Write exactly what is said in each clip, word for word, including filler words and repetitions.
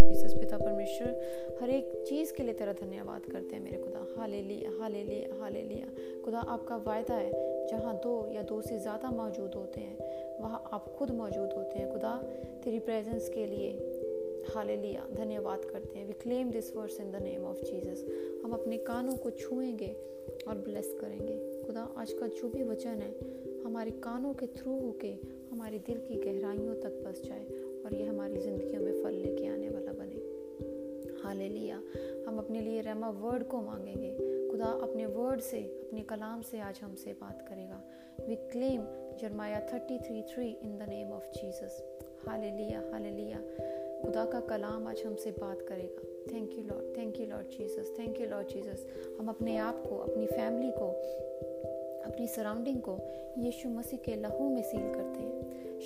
Jesus पिता परमेश्वर हर एक चीज़ के लिए तेरा धन्यवाद करते हैं मेरे खुदा। Hallelujah hallelujah hallelujah. खुदा आपका वायदा है जहाँ दो या दो से ज़्यादा मौजूद होते हैं वहाँ आप खुद मौजूद होते हैं। खुदा तेरी प्रेजेंस के लिए हालेलुया धन्यवाद करते हैं। We claim this words in the name of Jesus. हम अपने कानों को छुएंगे और ब्लेस करेंगे। खुदा आज का जो भी वचन है हमारे कानों के थ्रू होके हमारे दिल की गहराइयों तक बस जाए और ये हमारी ज़िंदगियों में फल लेके आने वाला बने। हालेलुया। हम अपने लिए रेमा वर्ड को मांगेंगे। खुदा अपने वर्ड से अपने कलाम से आज हमसे बात करेगा। वी क्लेम यिर्मयाह thirty three three in the name of Jesus. Hallelujah hallelujah. खुदा का कलाम आज हमसे बात करेगा। Thank you Lord, thank you Lord Jesus, thank you Lord Jesus. हम अपने आप को, अपनी फैमिली को, अपनी सराउंडिंग को यीशु मसीह के लहू में सील करते हैं।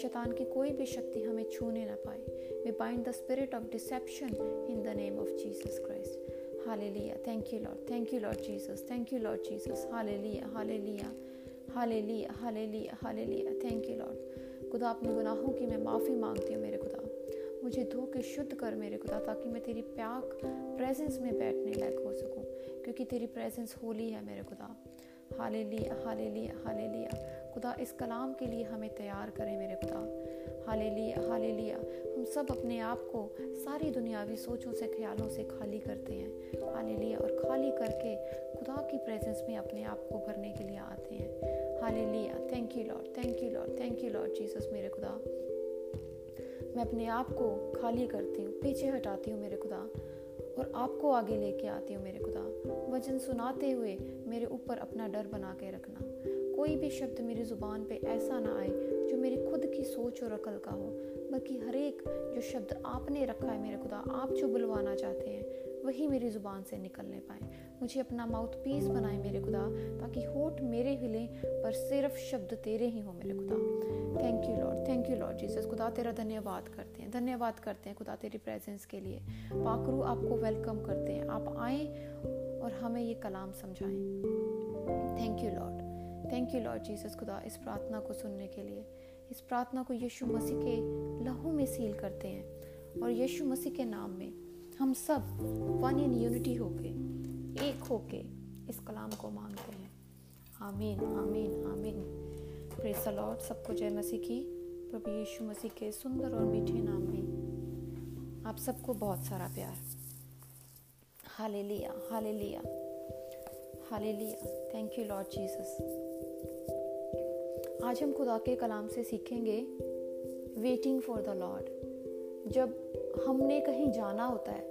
शैतान की कोई भी शक्ति हमें छूने ना पाए। We bind the spirit of deception in the name of Jesus Christ. Hallelujah. Thank you Lord, thank you Lord Jesus, thank you Lord Jesus. Hallelujah hallelujah hallelujah hallelujah hallelujah. Thank you Lord. खुदा अपने गुनाहों की मैं माफ़ी मांगती हूँ मेरे खुदा। मुझे धो के शुद्ध कर मेरे खुदा, ताकि मैं तेरी प्याक प्रेजेंस में बैठने लायक हो सकूँ, क्योंकि तेरी प्रेजेंस होली है मेरे खुदा। Hallelujah hallelujah hallelujah. खुदा इस कलाम के लिए हमें तैयार करें मेरे खुदा। Hallelujah hallelujah. हम सब अपने आप को सारी दुनियावी सोचों से, ख्यालों से खाली करते हैं। हालेलुया। और खाली करके खुदा की प्रेजेंस में अपने आप को भरने के लिए आते हैं। Hallelujah. Thank you Lord, thank you Lord, thank you Lord Jesus. मेरे खुदा मैं अपने आप को खाली करती हूँ, पीछे हटाती हूँ मेरे खुदा, और आपको आगे लेके आती हूँ मेरे खुदा। वचन सुनाते हुए मेरे ऊपर अपना डर बना के रखना। कोई भी शब्द मेरी ज़ुबान पे ऐसा ना आए जो मेरी खुद की सोच और अकल का हो, बल्कि हर एक जो शब्द आपने रखा है मेरे खुदा, आप जो बुलवाना चाहते हैं वही मेरी ज़ुबान से निकलने पाए। मुझे अपना माउथ पीस बनाए मेरे खुदा, ताकि होठ मेरे हिलें पर सिर्फ शब्द तेरे ही हो मेरे खुदा। Thank you Lord, thank you Lord Jesus. खुदा तेरा धन्यवाद करते हैं, धन्यवाद करते हैं खुदा तेरी प्रेजेंस के लिए। पाकरू आपको वेलकम करते हैं। आप आएँ और हमें ये कलाम समझाएं। Thank you Lord, thank you Lord Jesus. खुदा इस प्रार्थना को सुनने के लिए, इस प्रार्थना को यीशु मसीह के लहू में सील करते हैं, और यीशु मसीह के नाम में हम सब वन इन यूनिटी होके, एक होके इस कलाम को मांगते हैं। आमीन आमीन आमीन। Praise the Lord. सबको जय मसीह की। प्रभु यीशु मसीह के सुंदर और मीठे नाम में आप सबको बहुत सारा प्यार। Hallelujah hallelujah hallelujah. Thank you Lord Jesus. आज हम खुदा के कलाम से सीखेंगे वेटिंग फॉर द लॉर्ड। जब हमने कहीं जाना होता है,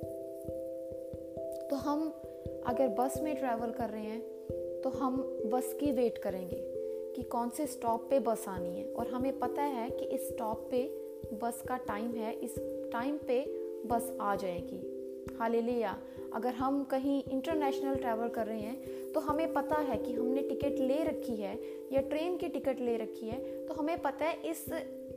तो हम अगर बस में ट्रैवल कर रहे हैं तो हम बस की वेट करेंगे कि कौन से स्टॉप पे बस आनी है, और हमें पता है कि इस स्टॉप पे बस का टाइम है, इस टाइम पे बस आ जाएगी। हालेलुया। अगर हम कहीं इंटरनेशनल ट्रैवल कर रहे हैं तो हमें पता है कि हमने टिकट ले रखी है या ट्रेन की टिकट ले रखी है, तो हमें पता है इस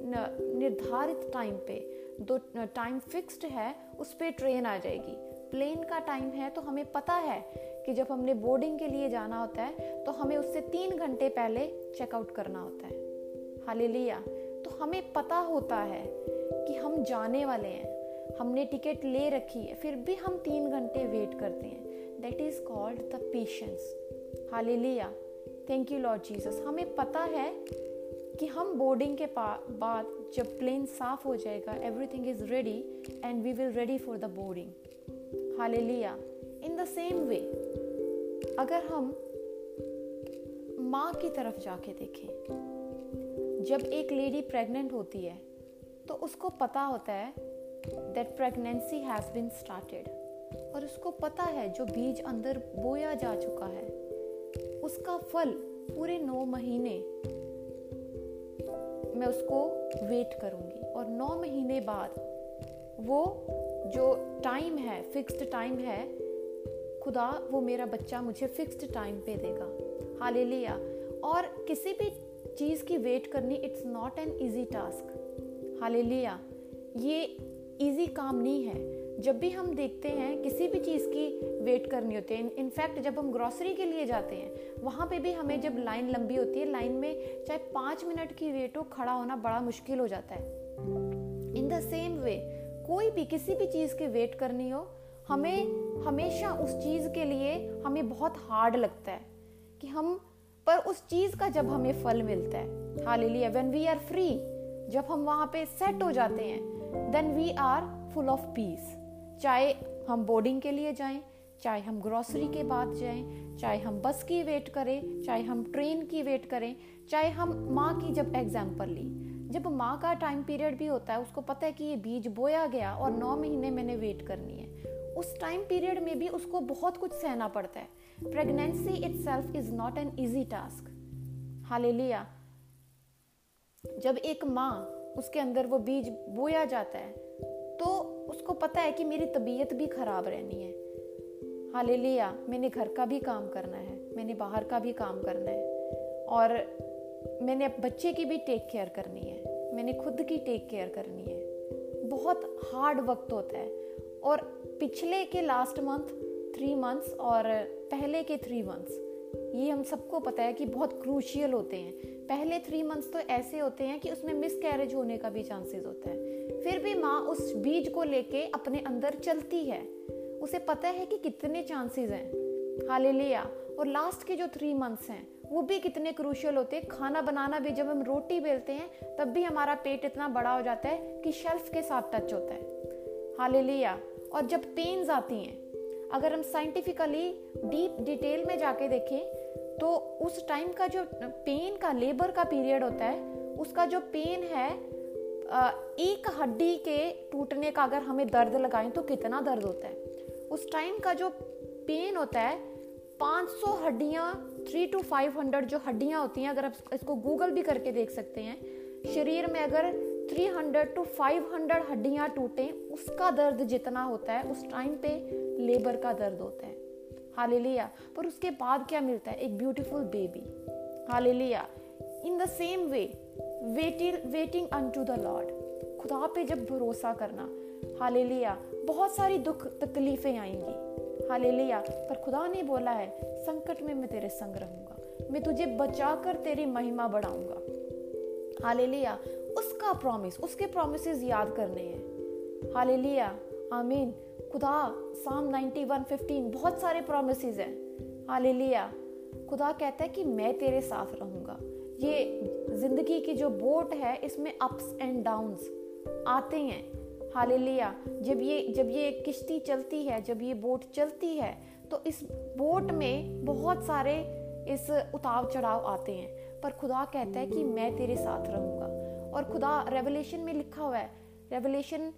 निर्धारित टाइम पे, दो टाइम फिक्स्ड है, उस पर ट्रेन आ जाएगी। प्लेन का टाइम है तो हमें पता है कि जब हमने बोर्डिंग के लिए जाना होता है तो हमें उससे तीन घंटे पहले चेकआउट करना होता है। हालेलुया। तो हमें पता होता है कि हम जाने वाले हैं, हमने टिकट ले रखी है, फिर भी हम तीन घंटे वेट करते हैं। That is called the patience. Hallelujah. Thank you Lord Jesus. हमें पता है कि हम बोर्डिंग के बाद जब प्लेन साफ हो जाएगा, everything is ready and we will ready for the boarding. Hallelujah. In the same way अगर हम माँ की तरफ जाके देखें, जब एक लेडी प्रेग्नेंट होती है तो उसको पता होता है that pregnancy has been started, और उसको पता है जो बीज अंदर बोया जा चुका है उसका फल पूरे नौ महीने मैं उसको वेट करूँगी, और नौ महीने बाद वो जो टाइम है, फिक्स्ड टाइम है खुदा, वो मेरा बच्चा मुझे फिक्स्ड टाइम पे देगा। हालेलुया। और किसी भी चीज़ की वेट करनी it's not an easy task. Hallelujah. ये इजी काम नहीं है। जब भी हम देखते हैं किसी भी चीज़ की वेट करनी होती है, इनफैक्ट जब हम ग्रॉसरी के लिए जाते हैं वहाँ पे भी हमें जब लाइन लंबी होती है, लाइन में चाहे पाँच मिनट की वेट हो, खड़ा होना बड़ा मुश्किल हो जाता है। इन द सेम वे कोई भी किसी भी चीज़ की वेट करनी हो, हमें हमेशा उस चीज़ के लिए हमें बहुत हार्ड लगता है कि हम, पर उस चीज़ का जब हमें फल मिलता है, hallelujah, when we are free, जब हम वहाँ पे सेट हो जाते हैं, then we are full of peace. चाहे हम बोर्डिंग के लिए जाएं, चाहे हम ग्रॉसरी के बाद जाएं, चाहे हम बस की वेट करें, चाहे हम ट्रेन की वेट करें, चाहे हम माँ की, जब एग्जाम्पल ली, जब माँ का टाइम पीरियड भी होता है, उसको पता है कि ये बीज बोया गया और नौ महीने मैंने वेट करनी है। उस टाइम पीरियड में भी उसको बहुत कुछ सहना पड़ता है। Pregnancy itself is not an easy task, hallelujah. जब एक माँ, उसके अंदर वो बीज बोया जाता है, तो उसको पता है कि मेरी तबीयत भी खराब रहनी है, हालेलुया, मैंने घर का भी काम करना है, मैंने बाहर का भी काम करना है, और मैंने बच्चे की भी टेक केयर करनी है, मैंने खुद की टेक केयर करनी है। बहुत हार्ड वक्त होता है। और पिछले के लास्ट मंथ थ्री मंथ्स और पहले के थ्री मंथ्स, ये हम सबको पता है कि बहुत क्रूशियल होते हैं। पहले थ्री मंथ्स तो ऐसे होते हैं कि उसमें मिस कैरेज होने का भी चांसेस होता है। फिर भी माँ उस बीज को लेके अपने अंदर चलती है, उसे पता है कि कितने चांसेस हैं, हालेलुया। और लास्ट के जो थ्री मंथ्स हैं वो भी कितने क्रूशियल होते हैं। खाना बनाना भी, जब हम रोटी बेलते हैं तब भी हमारा पेट इतना बड़ा हो जाता है कि शेल्फ के साथ टच होता है, हालेलुया। और जब पेन्स आती हैं, अगर हम साइंटिफिकली डीप डिटेल में जाके देखें तो उस टाइम का जो पेन का, लेबर का पीरियड होता है, उसका जो पेन है, एक हड्डी के टूटने का अगर हमें दर्द लगाएं तो कितना दर्द होता है। उस टाइम का जो पेन होता है, पाँच सौ हड्डियाँ, थ्री टू फाइव हंड्रेड जो हड्डियाँ होती हैं, अगर आप इसको गूगल भी करके देख सकते हैं, शरीर में अगर three hundred to five hundred हड्डियाँ टूटें, उसका दर्द जितना होता है उस टाइम पे लेबर का दर्द होता है, हालेलुया। पर उसके बाद क्या मिलता है? एक beautiful baby, hallelujah. In the same way waiting unto the Lord, खुदा पे जब भरोसा करना, हालेलुया। बहुत सारी दुख तकलीफें आएंगी, हालेलुया, पर खुदा ने बोला है, संकट में मैं तेरे संग रहूंगा, मैं तुझे बचा कर तेरी महिमा बढ़ाऊंगा, हालेलुया। उसका प्रॉमिस, उसके प्रॉमिसेस याद करने हैं, हालेलुया, आमीन। खुदा, साम नाइंटी वन फिफ्टीन, बहुत सारे प्रॉमिसेस हैं, हालेलुया। खुदा कहता है कि मैं तेरे साथ रहूँगा। ये जिंदगी की जो बोट है, इसमें अप्स एंड डाउन्स आते हैं, हालेलुया। जब ये जब ये किश्ती चलती है, जब ये बोट चलती है, तो इस बोट में बहुत सारे इस उतार चढ़ाव आते हैं, पर खुदा कहता है कि मैं तेरे साथ रहूँगा। और खुदा, रेवलेशन में लिखा हुआ है, रेवलेशन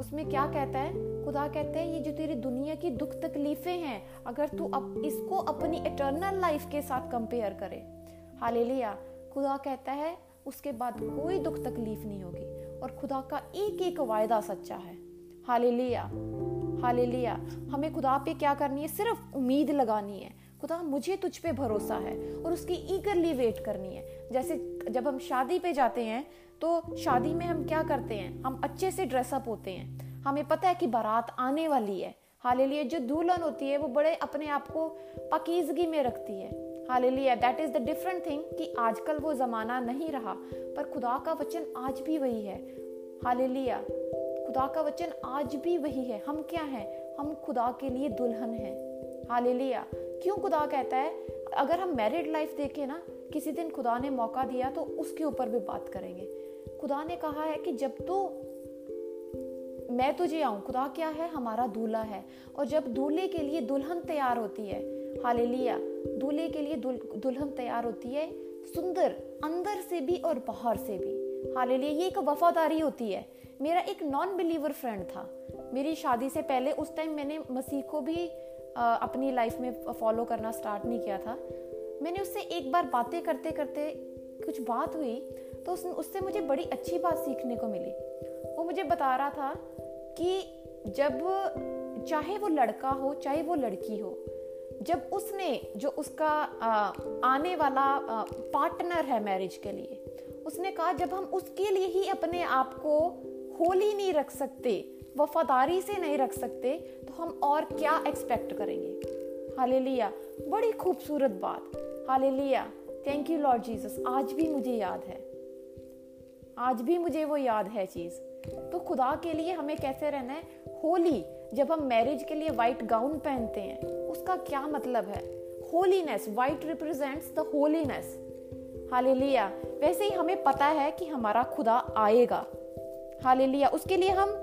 उसमें क्या कहता है? खुदा कहता है, ये जो तेरी दुनिया की दुख तकलीफें हैं, अगर तू अब इसको अपनी इटर्नल लाइफ के साथ कंपेयर करे, हालेलुया, खुदा कहता है उसके बाद कोई दुख तकलीफ नहीं होगी। और खुदा का एक एक वायदा सच्चा है, हालेलुया, हालेलुया। हमें खुदा पे क्या करनी है? सिर्फ उम्मीद लगानी है। खुदा, मुझे तुझ पे भरोसा है, और उसकी ईगरली वेट करनी है। जैसे जब हम शादी पे जाते हैं तो शादी में हम क्या करते हैं? हम अच्छे से ड्रेसअप होते हैं, हमें पता है कि बारात आने वाली है, हालेलुया। जो दुल्हन होती है वो बड़े अपने आप को पाकीज़गी में रखती है, hallelujah. That is the different thing कि आजकल वो ज़माना नहीं रहा, पर खुदा का वचन आज भी वही है, हालेलुया। खुदा का वचन आज भी वही है। हम क्या हैं? हम खुदा के लिए दुल्हन हैं, हालेलुया। क्यों खुदा कहता है? अगर हम मैरिड लाइफ देखें ना, किसी दिन खुदा ने मौका दिया तो उसके ऊपर भी बात करेंगे। खुदा ने कहा है कि जब तो मैं तुझे आऊं, खुदा क्या है? हमारा दूल्हा है। और जब दूल्हे के लिए दुल्हन तैयार होती है, हालेलुया, दूल्हे के लिए दुल्हन तैयार होती है, सुंदर, अंदर से भी और बाहर से भी, हालेलुया। ये एक वफादारी होती है। मेरा एक नॉन बिलीवर फ्रेंड था, मेरी शादी से पहले, उस टाइम मैंने मसीह को भी अपनी लाइफ में फॉलो करना स्टार्ट नहीं किया था। मैंने उससे एक बार बातें करते करते कुछ बात हुई तो उस, उससे मुझे बड़ी अच्छी बात सीखने को मिली। वो मुझे बता रहा था कि जब, चाहे वो लड़का हो चाहे वो लड़की हो, जब उसने, जो उसका आने वाला पार्टनर है मैरिज के लिए, उसने कहा, जब हम उसके लिए ही अपने आप को होली नहीं रख सकते, वफादारी से नहीं रख सकते तो हम और क्या एक्सपेक्ट करेंगे। हालेलुया, बड़ी खूबसूरत बात। Hallelujah, thank you Lord Jesus. आज भी मुझे याद है, आज भी मुझे वो याद है चीज़। तो खुदा के लिए हमें कैसे रहना है। होली, जब हम मैरिज के लिए वाइट गाउन पहनते हैं उसका क्या मतलब है। Holiness, white represents the holiness. Hallelujah, वैसे ही हमें पता है कि हमारा खुदा आएगा। हालेलुया, उसके लिए हम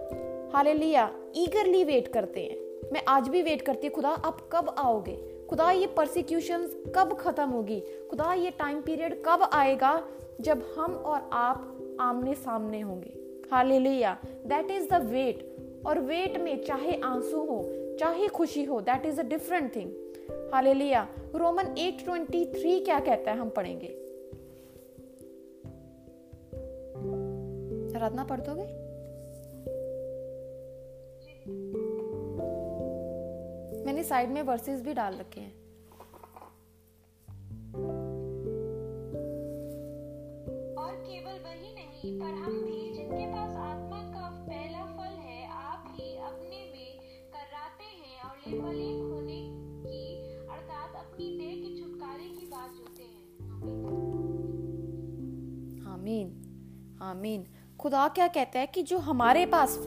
हालेलुया ईगरली वेट करते हैं। मैं आज भी वेट करती हूँ, खुदा आप कब आओगे, खुदा ये परसिक्यूशंस कब खत्म होगी, खुदा ये टाइम पीरियड कब आएगा जब हम और आप आमने सामने होंगे। Hallelujah, that is the wait. और वेट में चाहे आंसू हो चाहे खुशी हो, that is a different thing. Hallelujah, Roman आठ तेईस क्या कहता है, हम पढ़ेंगे। आराधना पढ़ दोगे। मैंने साइड में वर्सेस भी डाल रखे हैं। और केवल वही नहीं पर हम भी जिनके पास आत्मा का पहला फल है, आप ही अपने में कराते हैं और लेवल एक होने की अर्थात अपनी देह के छुटकारे की बात जोते हैं। आमीन, आमीन। खुदा क्या कहता है कि जो हमारे पास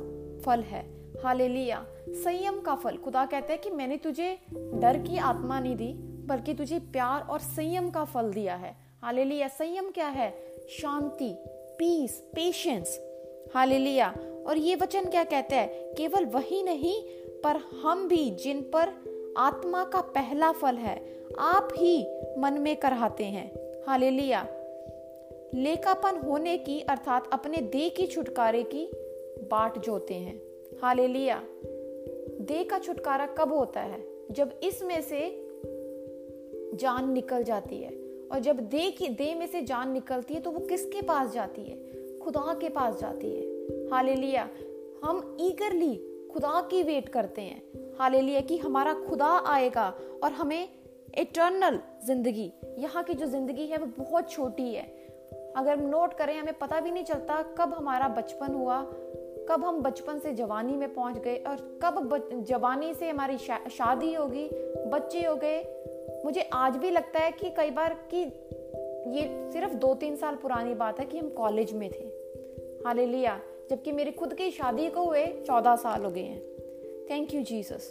फल है, हालेलुया, संयम का फल। खुदा कहता है कि मैंने तुझे डर की आत्मा नहीं दी बल्कि तुझे प्यार और संयम का फल दिया है। हालेलुया, संयम क्या है, शांति, पीस, पेशेंस। हालेलुया, और ये वचन क्या कहता है, केवल वही नहीं पर हम भी जिन पर आत्मा का पहला फल है, आप ही मन में कराते हैं। हालेलुया, लेखापन होने की अर्थात अपने देह की छुटकारे की बाट जोते हैं। हालेलुया, देह का छुटकारा कब होता है, जब इसमें से जान निकल जाती है। और जब देह की देह में से जान निकलती है तो वो किसके पास जाती है, खुदा के पास जाती है। हालेलुया, हम ईगरली खुदा की वेट करते हैं। हालेलुया, कि हमारा खुदा आएगा और हमें इटर्नल जिंदगी, यहाँ की जो जिंदगी है वो बहुत छोटी है। अगर हम नोट करें, हमें पता भी नहीं चलता कब हमारा बचपन हुआ, कब हम बचपन से जवानी में पहुंच गए और कब जवानी से हमारी शा, शादी होगी, बच्चे हो गए। मुझे आज भी लगता है कि कई बार कि ये सिर्फ दो तीन साल पुरानी बात है कि हम कॉलेज में थे। हालेलुया, जबकि मेरी खुद की शादी को हुए चौदह साल हो गए हैं। Thank you Jesus.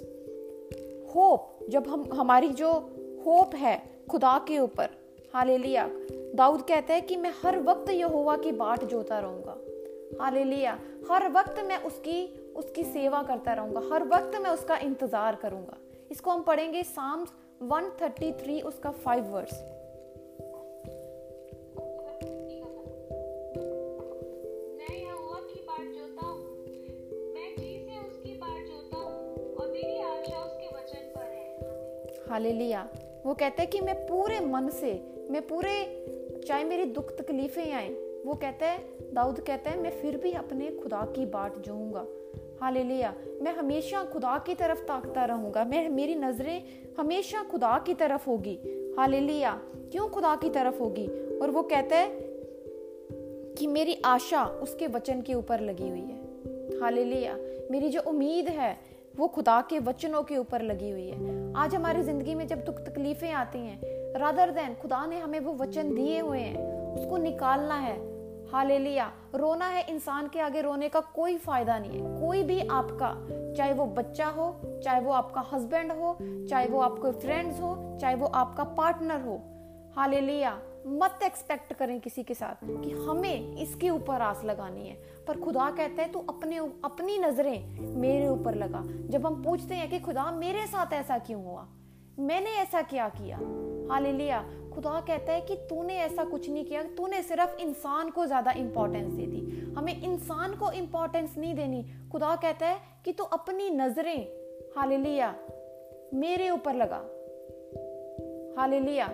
होप, जब हम हमारी जो होप है खुदा के ऊपर। हालेलुया, दाऊद कहता है कि मैं हर वक्त यहोवा की बाट जोता रहूँगा। हालेलुया, हर वक्त मैं उसकी उसकी सेवा करता रहूँगा, हर वक्त मैं उसका इंतज़ार करूँगा। इसको हम पढ़ेंगे साम्स एक सौ तैंतीस उसका पाँच वर्स। हालेलुया, वो कहता है कि मैं पूरे मन से, मैं पूरे, चाहे मेरी दुख तकलीफें आए, वो कहता है, दाऊद कहता है, मैं फिर भी अपने खुदा की बाट जोऊंगा। हालेलुया, मैं हमेशा खुदा की तरफ ताकता रहूंगा, मैं मेरी नजरें हमेशा खुदा की तरफ होगी। हालेलुया, क्यों खुदा की तरफ होगी। और वो कहता है कि मेरी आशा उसके वचन के ऊपर लगी हुई है। हालेलुया, मेरी जो उम्मीद है वो खुदा के वचनों के ऊपर लगी हुई है। आज हमारी जिंदगी में जब दुख तकलीफें आती हैं, रादर देन खुदा ने हमें वो वचन दिए हुए हैं, उसको निकालना है। हालेलुया, रोना है, इंसान के आगे रोने का कोई फायदा नहीं है। कोई भी आपका, चाहे वो बच्चा हो, चाहे वो आपका हस्बैंड हो, चाहे वो आपके फ्रेंड्स हो, चाहे वो आपका पार्टनर हो। हालेलुया, मत एक्सपेक्ट करें किसी के साथ कि हमें इसके ऊपर आस लगानी है, पर खुदा कहता है तू अपने अपनी नजरें मेरे ऊपर लगा। जब हम पूछते हैं कि खुदा मेरे साथ ऐसा क्यों हुआ, मैंने ऐसा क्या किया। हालेलुया, खुदा कहता है कि तूने ऐसा कुछ नहीं किया, तूने सिर्फ इंसान को ज्यादा इंपॉर्टेंस दे दी। हमें इंसान को इंपॉर्टेंस नहीं देनी। खुदा कहता है कि तू अपनी नजरें, हालेलुया, मेरे ऊपर लगा। Hallelujah,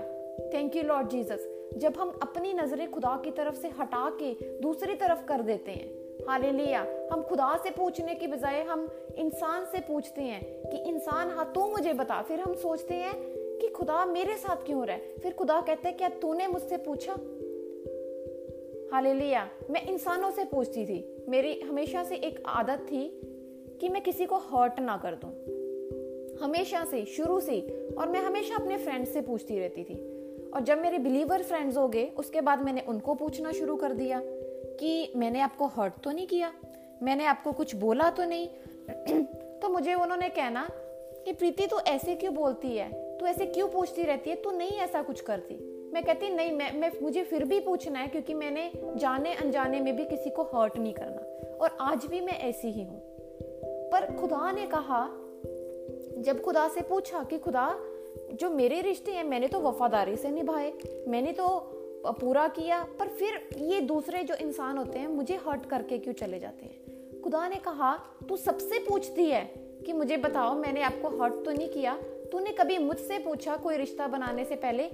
thank you Lord Jesus. जब हम अपनी नजरें खुदा की तरफ से हटा के दूसरी तरफ कर देते हैं, हालेलुया, हम खुदा से पूछने के बजाय हम इंसान से पूछते हैं कि इंसान, हाँ तू मुझे बता। फिर हम सोचते हैं कि खुदा मेरे साथ क्यों हो रहा है। फिर खुदा कहता है क्या तूने मुझसे पूछा। हालेलुया, मैं इंसानों से पूछती थी, मेरी हमेशा से एक आदत थी कि मैं किसी को हर्ट ना कर दूं, हमेशा से, शुरू से। और मैं हमेशा अपने फ्रेंड्स से पूछती रहती थी, और जब मेरे बिलीवर फ्रेंड्स हो गए उसके बाद मैंने उनको पूछना शुरू कर दिया कि मैंने आपको हर्ट तो नहीं किया, मैंने आपको कुछ बोला तो नहीं। तो मुझे उन्होंने कहना कि प्रीति तू ऐसे क्यों बोलती है, तू ऐसे क्यों पूछती रहती है, तू नहीं ऐसा कुछ करती। मैं कहती नहीं, मैं, मैं मुझे फिर भी पूछना है क्योंकि मैंने जाने अनजाने में भी किसी को हर्ट नहीं करना, और आज भी मैं ऐसी ही हूँ। पर खुदा ने कहा, जब खुदा से पूछा कि खुदा जो मेरे रिश्ते हैं मैंने तो वफादारी से निभाए, मैंने तो पूरा किया, पर फिर ये दूसरे जो इंसान होते हैं मुझे हर्ट करके क्यों चले जाते हैं। खुदा ने कहा तू सबसे पूछती है कि मुझे बताओ मैंने आपको हर्ट तो नहीं किया, तूने कभी मुझसे पूछा कोई रिश्ता बनाने से पहले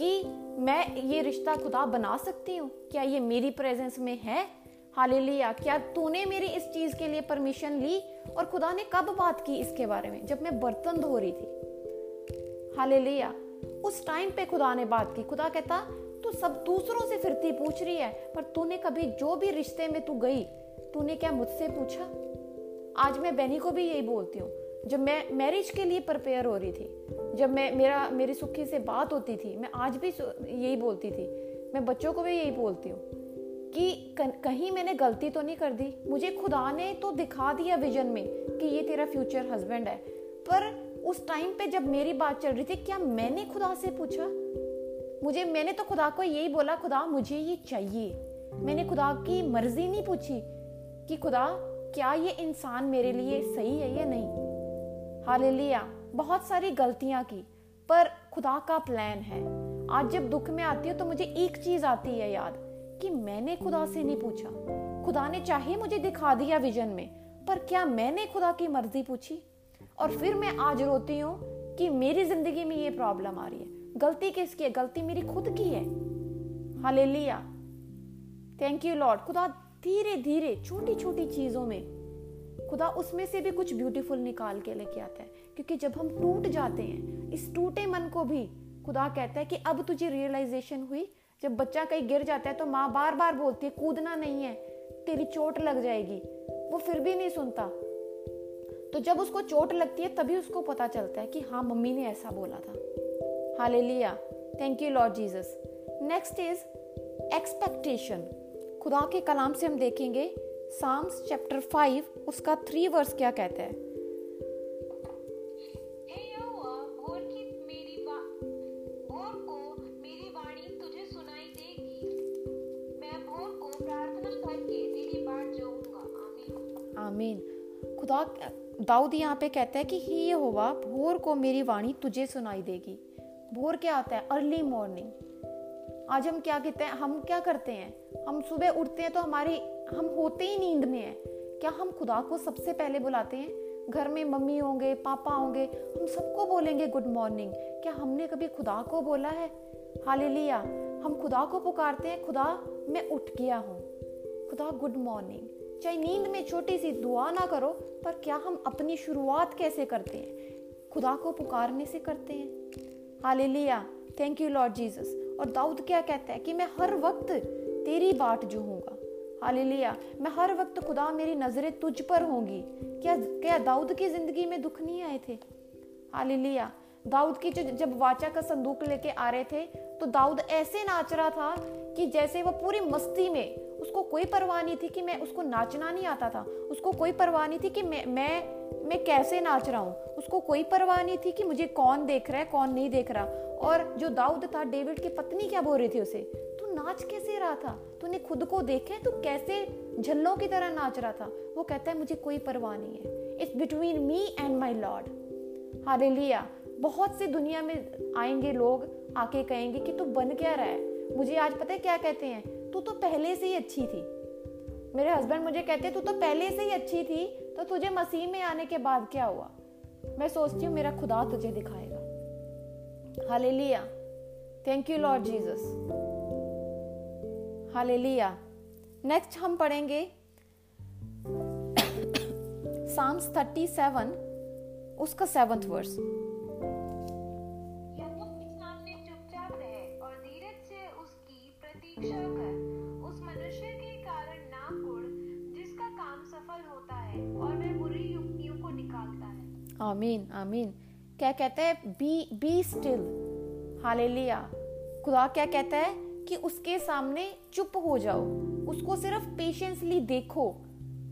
कि मैं ये रिश्ता खुदा बना सकती हूँ, क्या ये मेरी प्रेजेंस में है? हालेलुया। क्या तूने मेरी इस चीज़ के लिए परमिशन ली? और खुदा ने कब बात की इसके बारे में? जब मैं बर्तन धो रही थी। हालेलुया। उस टाइम पे खुदा ने बात की। खुदा कहता तू सब दूसरों से फिरती पूछ रही है, पर तूने कभी जो भी रिश्ते में तू गई तूने क्या मुझसे पूछा? आज मैं बहनी को भी यही बोलती हूँ। जब मैं मैरिज के लिए प्रिपेयर हो रही थी, जब मैं मेरा मेरी सुखी से बात होती थी, मैं आज भी यही बोलती थी, मैं बच्चों को भी यही बोलती हूँ कि कहीं मैंने गलती तो नहीं कर दी। मुझे खुदा ने तो दिखा दिया विजन में कि ये तेरा फ्यूचर हस्बैंड है, पर उस टाइम पे जब मेरी बात चल रही थी क्या मैंने खुदा से पूछा? मुझे मैंने तो खुदा को यही बोला, खुदा मुझे ये चाहिए। मैंने खुदा की मर्जी नहीं पूछी कि खुदा क्या ये इंसान मेरे लिए सही है या नहीं। हालेलुया। बहुत सारी गलतियां की, पर खुदा का प्लान है। आज जब दुख में आती हूँ तो मुझे एक चीज आती है याद कि मैंने खुदा से नहीं पूछा। खुदा ने चाहे मुझे दिखा दिया विजन में, पर क्या मैंने खुदा की मर्जी पूछी? और फिर मैं आज रोती हूँ कि मेरी जिंदगी में ये प्रॉब्लम आ रही है। गलती किसकी है? गलती मेरी खुद की है। हालेलुया। Thank you Lord. खुदा धीरे धीरे छोटी छोटी चीजों में खुदा उसमें से भी कुछ ब्यूटीफुल निकाल के लेके आता है, क्योंकि जब हम टूट जाते हैं, इस टूटे मन को भी खुदा कहता है कि अब तुझे रियलाइजेशन हुई। जब बच्चा कहीं गिर जाता है तो माँ बार बार बोलती है कूदना नहीं है, तेरी चोट लग जाएगी, वो फिर भी नहीं सुनता। तो जब उसको चोट लगती है तभी उसको पता चलता है कि हाँ मम्मी ने ऐसा बोला था। Hallelujah. Thank you Lord Jesus. Next is expectation. खुदा के कलाम से हम देखेंगे साम्स चैप्टर फाइव उसका थ्री वर्स क्या कहता है। खुदा दाऊद यहाँ पे कहता है कि हे यहोवा भोर को मेरी वाणी तुझे सुनाई देगी। भोर क्या आता है? Early morning. आज हम क्या कहते हैं, हम क्या करते हैं, हम सुबह उठते हैं तो हमारी हम होते ही नींद में हैं। क्या हम खुदा को सबसे पहले बुलाते हैं? घर में मम्मी होंगे, पापा होंगे, हम सबको बोलेंगे गुड मॉर्निंग। क्या हमने कभी खुदा को बोला है? हालेलुया। हम खुदा को पुकारते हैं, खुदा मैं उठ गया हूँ, खुदा गुड मॉर्निंग। चाहे नींद में छोटी सी दुआ ना करो, पर क्या हम अपनी शुरुआत कैसे करते हैं? खुदा को पुकारने से करते हैं। Hallelujah. Thank you Lord Jesus. और दाऊद क्या कहता है कि मैं हर वक्त तेरी बाट जूंगा। हालेलुया। मैं हर वक्त खुदा मेरी नजरें तुझ पर होंगी। क्या क्या दाऊद की जिंदगी में दुख नहीं आए थे? हालेलुया। दाऊद की जब वाचा का संदूक लेके आ रहे थे तो दाऊद ऐसे नाच रहा था कि जैसे वो पूरी मस्ती में, उसको कोई परवाह नहीं थी कि मैं, उसको नाचना नहीं आता था, उसको कोई परवाह नहीं थी कि मैं मैं मैं कैसे नाच रहा हूँ, उसको कोई परवाह नहीं थी कि मुझे कौन देख रहा है कौन नहीं देख रहा। और जो दाऊद था, डेविड की पत्नी क्या बोल रही थी उसे, तू नाच कैसे रहा था, तूने खुद को देखा है, तू कैसे झल्लों की तरह नाच रहा था? वो कहता है मुझे कोई परवाह नहीं है, it's between me and my Lord. Hallelujah. बहुत से दुनिया में आएंगे लोग, आके कहेंगे कि तू बन क्या रहा है। मुझे आज पता है क्या कहते हैं, तू तो पहले से ही अच्छी थी। मेरे हस्बैंड मुझे कहते तू तो पहले से ही अच्छी थी, तो तुझे मसीह में आने के बाद क्या हुआ? मैं सोचती हूँ मेरा खुदा तुझे दिखाएगा। Hallelujah. Thank you Lord Jesus. Hallelujah. Next हम पढ़ेंगे साम्स सैंतीस उसका सेवंथ वर्स। और मैं बुरी युक्ति आमीन आमीन। क्या कहते हैं? Be be still, hallelujah. खुदा क्या कहता है कि उसके सामने चुप हो जाओ, उसको सिर्फ पेशेंसली देखो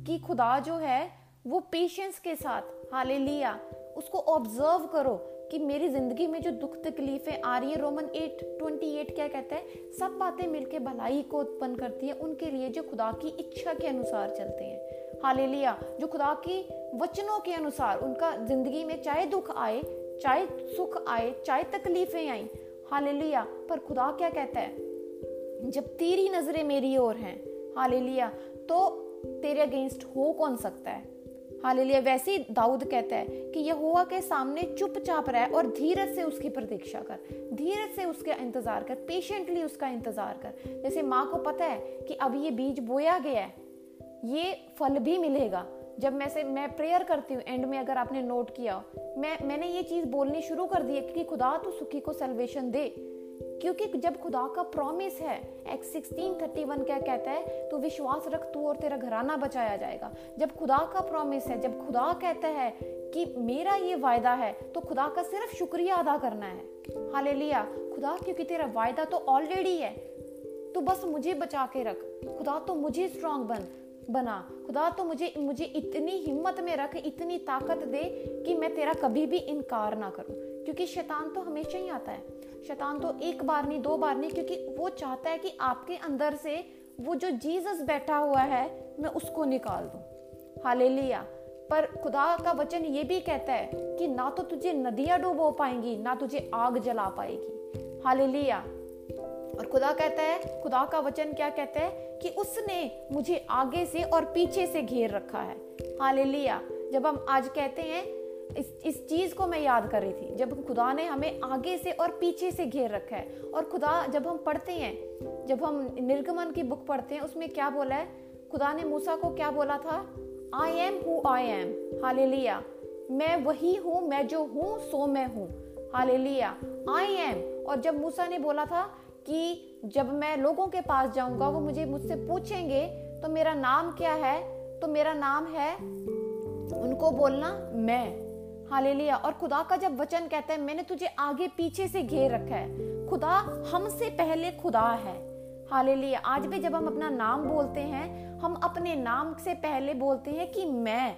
कि खुदा जो है वो पेशेंस के साथ, हालेलुया, उसको ऑब्जर्व करो कि मेरी जिंदगी में जो दुख तकलीफें आ रही है। रोमन आठ अट्ठाईस क्या कहता है? सब बातें मिलके भलाई को उत्पन्न करती है उनके लिए जो खुदा की इच्छा के अनुसार चलते हैं, हालेलुया, जो खुदा की वचनों के अनुसार उनका जिंदगी में चाहे दुख आए, चाहे सुख आए, चाहे तकलीफें आए, हालेलुया, पर खुदा क्या कहता है? जब तेरी नजरें मेरी ओर हैं, हालेलुया, तो तेरे अगेंस्ट हो कौन सकता है, हालेलुया। वैसे ही दाऊद कहता है कि यहोवा के सामने चुपचाप रह और धीरज से उसकी प्रतीक्षा कर, धीरज से उसका इंतजार कर, पेशेंटली उसका इंतजार कर। जैसे माँ को पता है कि अब ये बीज बोया गया है, ये फल भी मिलेगा। जब मैं से मैं प्रेयर करती हूँ, एंड में अगर आपने नोट किया हो, मैं मैंने ये चीज़ बोलनी शुरू कर दी है कि खुदा तू सुखी को सल्वेशन दे, क्योंकि जब खुदा का प्रॉमिस है, एक्स सोलह इकतीस क्या कहता है? तो विश्वास रख तू और तेरा घराना बचाया जाएगा। जब खुदा का प्रॉमिस है, जब खुदा कहता है कि मेरा ये वायदा है, तो खुदा का सिर्फ शुक्रिया अदा करना है, हालेलुया। खुदा, क्योंकि तेरा वायदा तो ऑलरेडी है, तू बस मुझे बचा के रख। खुदा तो मुझे स्ट्रांग बन बना खुदा तो मुझे मुझे इतनी हिम्मत में रख, इतनी ताकत दे कि मैं तेरा कभी भी इनकार ना करूं। क्योंकि शैतान तो हमेशा ही आता है, शैतान तो एक बार नहीं, दो बार नहीं, क्योंकि वो चाहता है कि आपके अंदर से वो जो जीसस बैठा हुआ है मैं उसको निकाल दूं, हालेलुया। पर खुदा का वचन ये भी कहता है कि ना तो तुझे नदियां डुबो पाएंगी, ना तुझे आग जला पाएगी, हालेलुया। और खुदा कहता है, खुदा का वचन क्या कहता है कि उसने मुझे आगे से और पीछे से घेर रखा है, हालेलुया। जब हम आज कहते हैं इस इस चीज़ को मैं याद कर रही थी, जब खुदा ने हमें आगे से और पीछे से घेर रखा है। और खुदा, जब हम पढ़ते हैं, जब हम निर्गमन की बुक पढ़ते हैं, उसमें क्या बोला है? खुदा ने मूसा को क्या बोला था? I am who I am, hallelujah, मैं वही हूँ, मैं जो हूँ सो मैं हूँ, हालेलुया, आई एम। और जब मूसा ने बोला था कि जब मैं लोगों के पास जाऊंगा, वो मुझे मुझसे पूछेंगे तो मेरा नाम क्या है, तो मेरा नाम है उनको बोलना मैं, हालेलुया। और खुदा का जब वचन कहता है मैंने तुझे आगे पीछे से घेर रखा है, खुदा हमसे पहले खुदा है, हालेलुया। आज भी जब हम अपना नाम बोलते हैं, हम अपने नाम से पहले बोलते हैं कि मैं,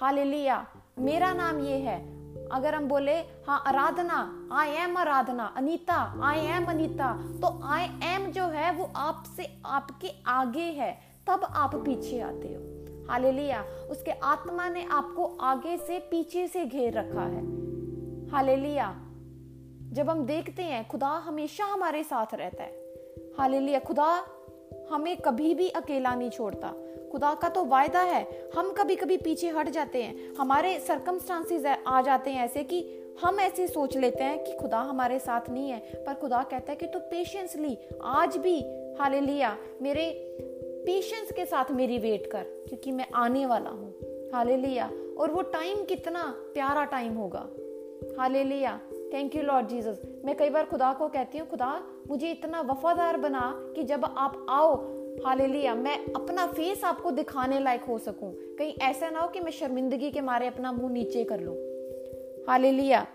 हालेलुया, मेरा नाम ये है। अगर हम बोले, हाँ, Aradhana, I am Aradhana, Anita, I am Anita, तो आई एम जो है वो आपसे, आपके आगे है, तब आप पीछे आते हो, हालेलुया। उसके आत्मा ने आपको आगे से पीछे से घेर रखा है, हालेलुया। जब हम देखते हैं खुदा हमेशा हमारे साथ रहता है, हालेलुया। खुदा हमें कभी भी अकेला नहीं छोड़ता, खुदा का तो वायदा है। हम कभी कभी पीछे हट जाते हैं, हमारे सर्कमस्टांसेस आ जाते हैं ऐसे कि हम ऐसे सोच लेते हैं कि खुदा हमारे साथ नहीं है, पर खुदा कहता है कि तू पेशेंसली आज भी, हालेलुया, मेरे पेशेंस के साथ मेरी वेट कर, क्योंकि मैं आने वाला हूँ, हालेलुया। और वो टाइम कितना प्यारा टाइम होगा, hallelujah. Thank you Lord Jesus. मैं कई बार खुदा को कहती हूँ, खुदा मुझे इतना वफादार बना कि जब आप आओ, हालेलुया, मैं अपना फेस आपको दिखाने लायक हो सकूं। कहीं ऐसा ना हो कि मैं शर्मिंदगी के मारे अपना मुंह नीचे कर लूं, हालेलुया।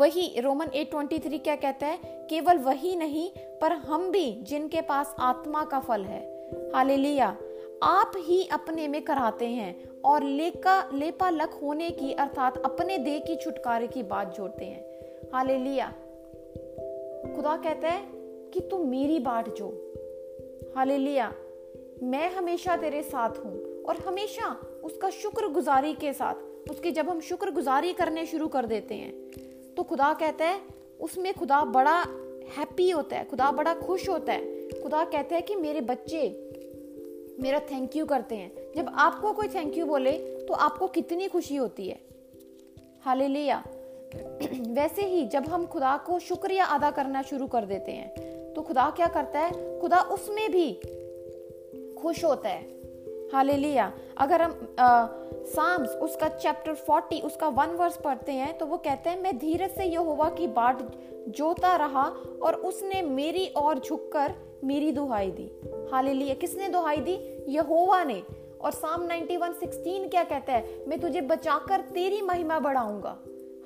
वही रोमन आठ तेईस क्या कहता है? केवल वही नहीं पर हम भी जिनके पास आत्मा का फल है, हालेलुया, आप ही अपने में कराते हैं और लेका लेपा लक होने की, अर्थात अपने देह की छुटकारे की बात जोड़ते हैं, हालेलुया। खुदा कहता है कि तुम मेरी बाट जो, हालेलुया, मैं हमेशा तेरे साथ हूँ। और हमेशा उसका शुक्रगुजारी के साथ, उसकी जब हम शुक्रगुजारी करने शुरू कर देते हैं तो खुदा कहता है, उसमें खुदा बड़ा हैप्पी होता है, खुदा बड़ा खुश होता है। खुदा कहता है कि मेरे बच्चे मेरा थैंक यू करते हैं। जब आपको कोई थैंक यू बोले तो आपको कितनी खुशी होती है, हालेलुया। वैसे ही जब हम खुदा को शुक्रिया अदा करना शुरू कर देते हैं तो खुदा क्या करता है? खुदा उसमें भी खुश होता है, हालेलुया। अगर हम साम्स उसका चैप्टर चालीस उसका वन वर्स पढ़ते हैं तो वो कहते हैं, मैं धीरज से यहोवा की बाट जोता रहा और उसने मेरी ओर झुककर मेरी दुहाई दी, हालेलुया। किसने दुहाई दी? यहोवा ने। और साम इक्यानवे सोलह क्या कहता है, मैं तुझे बचाकर तेरी महिमा बढ़ाऊंगा।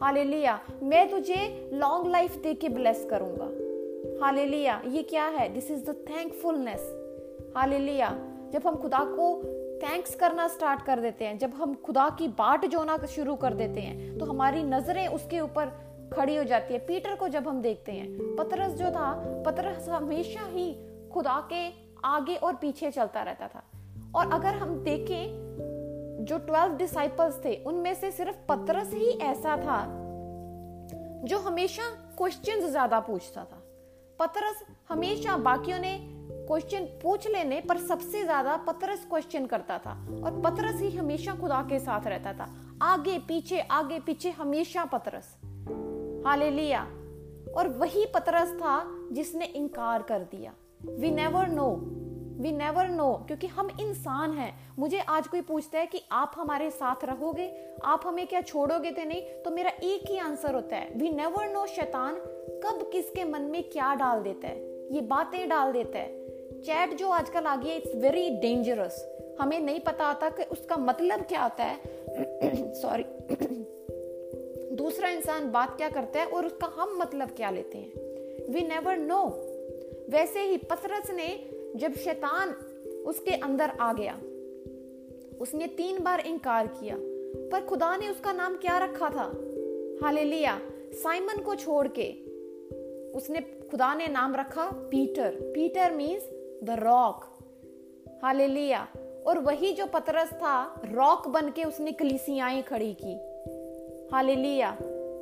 हालेलुया, मैं तुझे लॉन्ग लाइफ दे के ब्लेस करूंगा। हालेलुया, ये क्या है? This is the thankfulness. Hallelujah, जब हम खुदा को थैंक्स करना स्टार्ट कर देते हैं, जब हम खुदा की बाट जोना शुरू कर देते हैं, तो हमारी नजरें उसके ऊपर खड़ी हो जाती है। पीटर को जब हम देखते हैं, पतरस जो था, पतरस हमेशा ही खुदा के आगे और पीछे चलता रहता था। और अगर हम देखें जो ट्वेल्व डिसाइपल्स थे, उनमें से सिर्फ पतरस ही ऐसा था जो हमेशा क्वेश्चंस ज्यादा पूछता था। पतरस हमेशा, बाकियों ने क्वेश्चन पूछ लेने पर सबसे ज्यादा पतरस क्वेश्चन करता था, और पतरस ही हमेशा खुदा के साथ रहता था। आगे पीछे आगे पीछे हमेशा पतरस। हालेलुया, और वही पतरस था जिसने इनकार कर दिया। We never know, we never know, क्योंकि हम इंसान हैं। मुझे आज कोई पूछता है कि आप हमारे साथ रहोगे, आप हमें क्या छोड़ोगे तो नहीं, तो मेरा एक ही आंसर होता है, वी नेवर नो। शैतान कब किसके मन में क्या डाल देता है, ये बातें डाल देता है। चैट जो आजकल आ गई है, इट्स वेरी डेंजरस। हमें नहीं पता होता कि उसका मतलब क्या होता है। सॉरी दूसरा इंसान बात क्या करता है और उसका हम मतलब क्या लेते हैं, वी नेवर नो। वैसे ही पतरस ने, जब शैतान उसके अंदर आ गया, उसने तीन बार इनकार किया, पर खुदा ने उसका नाम क्या रखा था? हालेलुया, साइमन को छोड़ के उसने, खुदा ने नाम रखा Peter. Peter means the rock. Hallelujah, और वही जो पतरस था, रॉक बन के उसने कलीसियाएं खड़ी की। हालेलुया,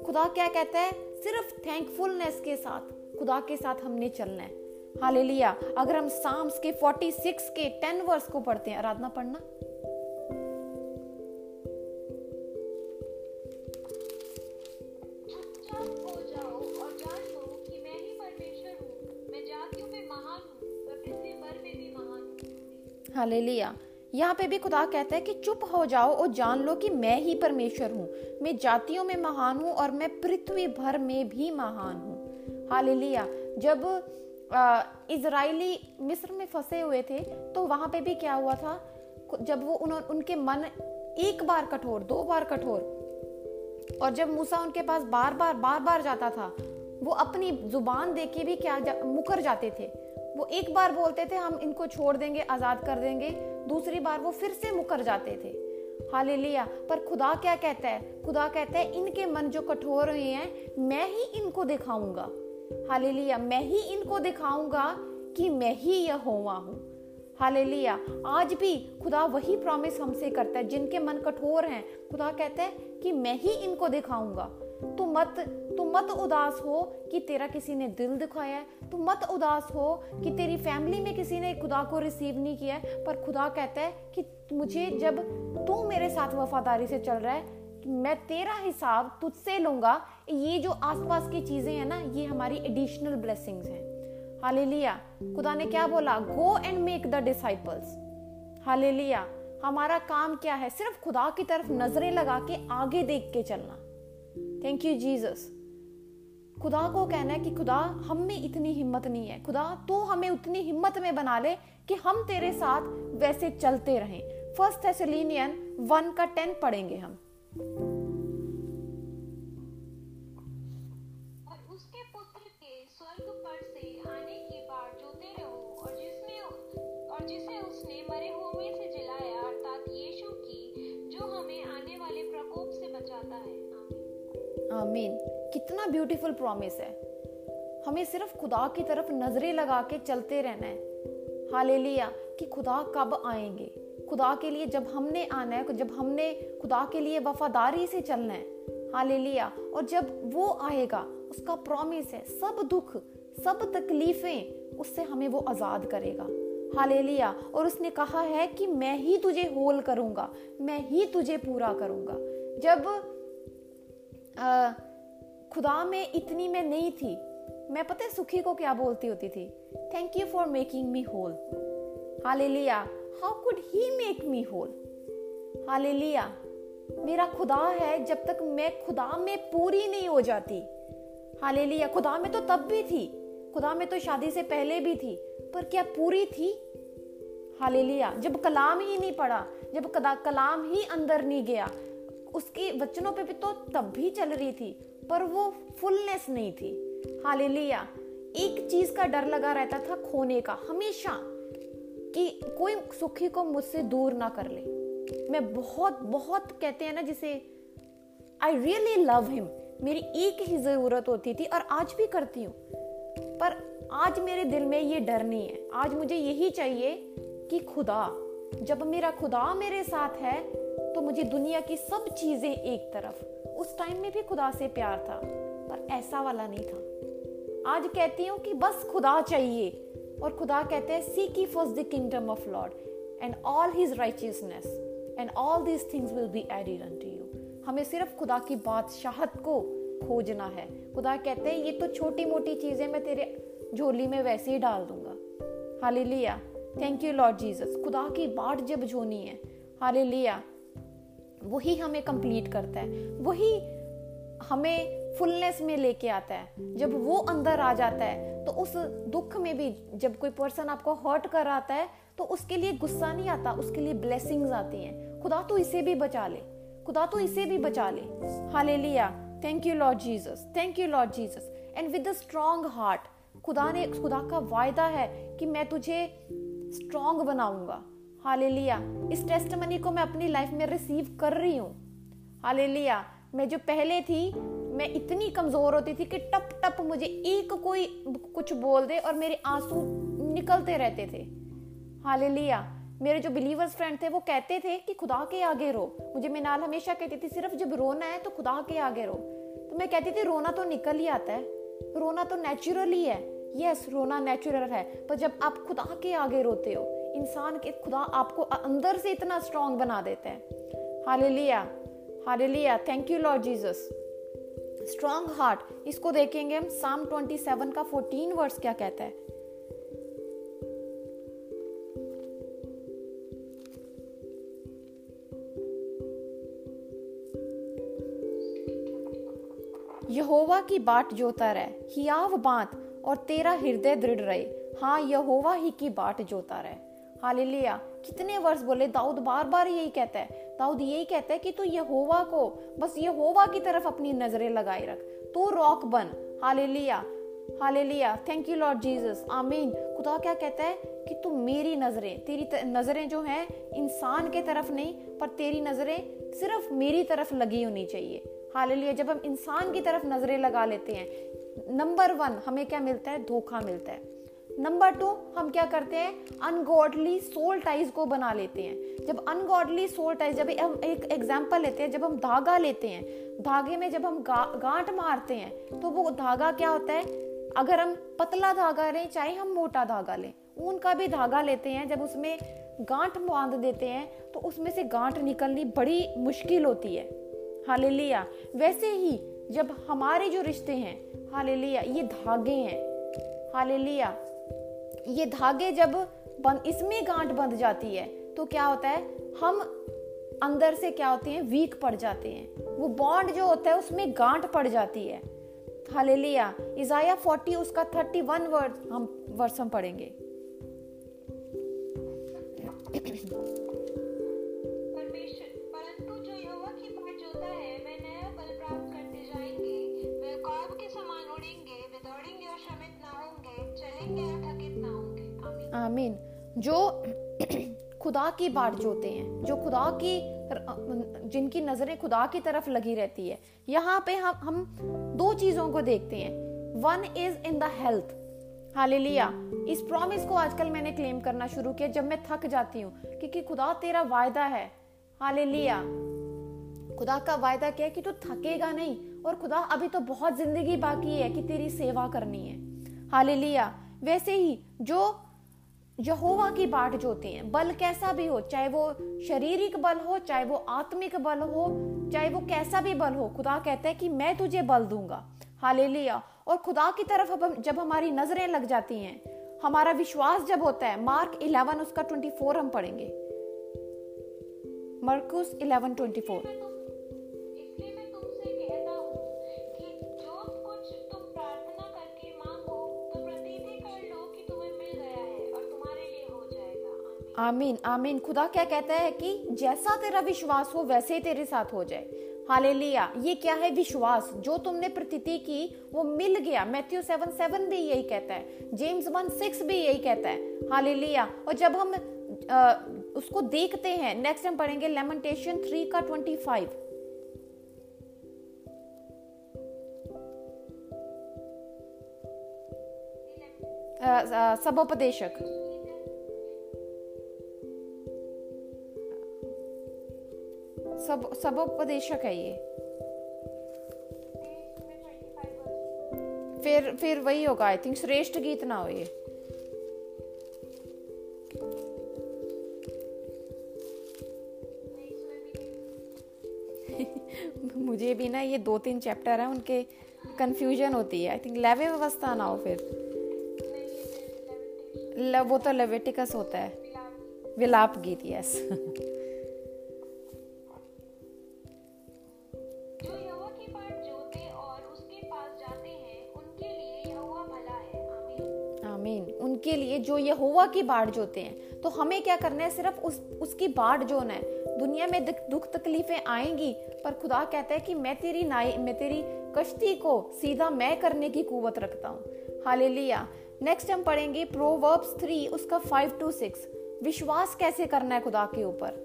खुदा क्या कहता है, सिर्फ थैंकफुलनेस के साथ, खुदा के साथ हमने चलना है। हालेलुया, अगर हम साम्स के छियालीस के दस वर्स को पढ़ते हैं, आराधना पढ़ना, हालेलुया। यहाँ पे भी खुदा कहता है कि चुप हो जाओ और जान लो कि मैं ही परमेश्वर हूँ, मैं जातियों में महान हूँ और मैं पृथ्वी भर में भी महान हूँ। हालेलुया, जब इजरायली मिस्र में फंसे हुए थे, तो वहाँ पे भी क्या हुआ था, जब वो उन्होंने उनके मन एक बार कठोर, दो बार कठोर, और जब मूसा उनके पास बार बार बार बार जाता था, वो अपनी जुबान देके भी क्या जा, मुकर जाते थे। वो एक बार बोलते थे हम इनको छोड़ देंगे, आज़ाद कर देंगे, दूसरी बार वो फिर से मुकर जाते थे। हालेलुया, पर खुदा क्या कहता है, खुदा कहता है इनके मन जो कठोर हुए हैं, मैं ही इनको दिखाऊंगा। हालेलुया, मैं ही इनको दिखाऊंगा कि मैं ही यहोवा हूँ। हालेलुया, आज भी खुदा वही प्रॉमिस हमसे करता है। जिनके मन कठोर हैं, खुदा कहता है कि मैं ही इनको दिखाऊंगा। तू मत तू मत उदास हो कि तेरा किसी ने दिल दुखाया है, तू मत उदास हो कि तेरी फैमिली में किसी ने खुदा को रिसीव नहीं किया है, पर खुदा कहता है कि मुझे, जब तू मेरे साथ वफादारी से चल रहा है, मैं तेरा हिसाब तुझसे लूंगा। ये जो आसपास की चीजें हैं ना, ये हमारी एडिशनल ब्लेसिंग्स हैं। हालेलुया, खुदा ने क्या बोला, go and make the disciples. Hallelujah, हमारा काम क्या है, सिर्फ खुदा की तरफ नजरें लगा के आगे देख के चलना। Thank you Jesus. खुदा को कहना है कि खुदा, हम में इतनी हिम्मत नहीं है, खुदा तू हमें उतनी हिम्मत में बना ले कि हम तेरे साथ वैसे चलते रहें। फर्स्ट थेसलोनियन वन का टेन पढ़ेंगे हम। और उसके पुत्र के स्वर्ग पर से आने की बाट जोते रहो, और जिसने और जिसे उसने मरे हुए से जिलाया, अर्थात यीशु की, जो हमें आने वाले प्रकोप से बचाता है। आमीन। कितना ब्यूटीफुल प्रॉमिस है। हमें सिर्फ खुदा की तरफ नजरें लगा के चलते रहना है। हालेलुया, कि खुदा कब आएंगे। खुदा के लिए जब हमने आना है, जब हमने खुदा के लिए वफादारी से चलना है। हालेलुया, और जब वो आएगा, उसका प्रॉमिस है सब दुख, सब तकलीफें, उससे हमें वो आज़ाद करेगा। हालेलुया, और उसने कहा है कि मैं ही तुझे होल करूँगा, मैं ही तुझे पूरा करूँगा। जब आ, खुदा में इतनी मैं नहीं थी, मैं पता है सुखी को क्या बोलती होती थी, thank you for making me whole. Hallelujah, how could he make me whole. Hallelujah, मेरा खुदा है, जब तक मैं खुदा में पूरी नहीं हो जाती। हालेलुया, खुदा में तो तब भी थी, खुदा में तो शादी से पहले भी थी, पर क्या पूरी थी? हालेलुया। जब कलाम ही नहीं पढ़ा, जब कलाम ही अंदर नहीं गया, उसकी वचनों पे भी तो तब भी चल रही थी पर वो फुलनेस नहीं थी। हालेलुया। एक चीज का डर लगा रहता था, खोने का, हमेशा, कि कोई सुखी को मुझसे दूर ना कर ले। मैं बहुत बहुत कहते हैं ना जिसे आई रियली लव हिम, मेरी एक ही जरूरत होती थी और आज भी करती हूँ, पर आज मेरे दिल में ये डर नहीं है। आज मुझे यही चाहिए कि खुदा, जब मेरा खुदा मेरे साथ है तो मुझे दुनिया की सब चीजें एक तरफ। उस टाइम में भी खुदा से प्यार था पर ऐसा वाला नहीं था। आज कहती हूँ कि बस खुदा चाहिए और खुदा कहते हैं seek he first the kingdom of Lord and all his righteousness and all these things will be added unto you. हमें सिर्फ खुदा की बादशाहत को खोजना है। खुदा कहते हैं ये तो छोटी मोटी चीजें मैं तेरे झोली में वैसे ही डाल दूंगा। Hallelujah. Thank you Lord Jesus. खुदा की बाट जब झोनी है, हालेलुया, वही हमें कंप्लीट करता है, वही हमें फुलनेस में लेके आता है। जब वो अंदर आ जाता है तो उस दुख में भी, जब कोई पर्सन आपको हर्ट कर आता है तो उसके लिए गुस्सा नहीं आता, उसके लिए ब्लेसिंग्स आती हैं। खुदा तो इसे भी बचा ले, खुदा तो इसे भी बचा ले। Hallelujah. Thank you Lord Jesus, thank you Lord Jesus. And with a strong heart, खुदा ने, खुदा का वायदा है कि मैं तुझे स्ट्रांग बनाऊंगा। हालेलुया। इस टेस्टिमनी को मैं अपनी लाइफ में रिसीव कर रही हूँ। हालेलुया। मैं जो पहले थी, मैं इतनी कमजोर होती थी कि टप टप मुझे एक कोई कुछ बोल दे और मेरे आंसू निकलते रहते थे। हालेलुया। मेरे जो बिलीवर्स फ्रेंड थे वो कहते थे कि खुदा के आगे रो। मुझे मिनाल हमेशा कहती थी सिर्फ जब रोना है तो खुदा के आगे रो। तो मैं कहती थी रोना तो निकल ही आता है, रोना तो नेचुरल ही है। यस, रोना नेचुरल है, पर जब आप खुदा के आगे रोते हो, इंसान के, खुदा आपको अंदर से इतना स्ट्रांग बना देता है। Hallelujah, hallelujah. Thank you Lord Jesus. Strong heart, इसको देखेंगे हम। साम सत्ताईस का चौदह वर्स क्या कहता है? यहोवा की बाट जोता रहे, हियाव बांध और तेरा हृदय दृढ़ रहे। हाँ, यहोवा ही की बाट जोता रहे। हालेलुया। कितने वर्ष बोले दाऊद, बार बार यही कहता है दाऊद, यही कहता है कि तू यहोवा को, बस यहोवा की तरफ अपनी नजरें लगाए रख, तू रॉक बन। Hallelujah, hallelujah. Thank you Lord Jesus. आमीन। खुदा क्या कहता है कि तू मेरी नजरें, तेरी नजरें जो है इंसान के तरफ नहीं, पर तेरी नजरें सिर्फ मेरी तरफ लगी होनी चाहिए। हालेलुया। जब हम इंसान की तरफ नजरें लगा लेते हैं, नंबर वन हमें क्या मिलता है? धोखा मिलता है। नंबर टू, हम क्या करते हैं? अनगॉडली सोल टाइज को बना लेते हैं। जब अनगॉडली सोल टाइज, जब हम एक एग्जांपल लेते हैं, जब हम धागा लेते हैं, धागे में जब हम गा, गांठ मारते हैं तो वो धागा क्या होता है? अगर हम पतला धागा लें, चाहे हम मोटा धागा लें, ऊन का भी धागा लेते हैं, जब उसमें गांठ बांध देते हैं तो उसमें से गांठ निकलनी बड़ी मुश्किल होती है। हालेलुया। वैसे ही जब हमारे जो रिश्ते हैं, हालेलुया, ये धागे हैं, हालेलुया, ये धागे जब बन, इसमें गांठ बंध जाती है तो क्या होता है? हम अंदर से क्या होते हैं? वीक पड़ जाते हैं। वो बॉन्ड जो होता है उसमें गांठ पड़ जाती है। हालेलुया। इजाया चालीस उसका इकतीस वर्स हम वर्स हम पढ़ेंगे। आमीन। जो खुदा की बाट जोते हैं, जो खुदा की, जिनकी नजरें खुदा की तरफ लगी रहती है। यहाँ पे हम हम दो चीजों को देखते हैं। One is in the health. Hallelujah. इस प्रॉमिस को आजकल मैंने क्लेम करना शुरू किया जब मैं थक जाती हूँ, क्योंकि खुदा तेरा वायदा है। हालेलुया। खुदा का वायदा क्या है? कि तू थकेगा नहीं, और खुदा अभी तो बहुत जिंदगी बाकी है कि तेरी सेवा करनी है। हालेलुया। वैसे ही जो यहोवा की बाट जोते हैं, बल कैसा भी हो, चाहे वो शारीरिक बल हो, चाहे वो आत्मिक बल हो, चाहे वो कैसा भी बल हो, खुदा कहता है कि मैं तुझे बल दूंगा। हालेलुया। और खुदा की तरफ अब जब हमारी नजरें लग जाती हैं, हमारा विश्वास जब होता है, मार्क इलेवन उसका ट्वेंटी फोर हम पढ़ेंगे। मार्कुस इलेवन ट्वेंटी फोर आमीन आमीन। खुदा क्या कहता है कि जैसा तेरा विश्वास हो वैसे ही तेरे साथ हो जाए। हालेलुया। ये क्या है? विश्वास। जो तुमने प्रतिति की वो मिल गया। मैथ्यू सेवन सेवन भी यही कहता है, जेम्स वन सिक्स भी यही कहता है। हालेलुया। और जब हम आ, उसको देखते हैं, नेक्स्ट हम पढ़ेंगे लेमेंटेशन थ्री का ट्वेंटी फाइव। सबोपदेशक सब सबोपदेशक है ये, फिर फिर वही होगा आई थिंक, श्रेष्ठ गीत ना हो ये। मुझे भी ना ये दो तीन चैप्टर हैं उनके कंफ्यूजन होती है आई थिंक। लेवे व्यवस्था ना हो फिर, वो तो लेविटिकस होता है, विलाप गीत। यस। उनके लिए जो यहोवा की बाट जोते हैं, तो हमें क्या करना है? सिर्फ उस उसकी बाट जोना है। दुनिया में दुख तकलीफें आएंगी, पर खुदा कहता है कि मैं तेरी नाई मैं तेरी कश्ती को सीधा मैं करने की कुवत रखता हूँ। हालेलुया। नेक्स्ट हम पढ़ेंगे प्रोवर्ब्स थ्री उसका फाइव टू सिक्स। विश्वास कैसे करना है खुदा के ऊपर।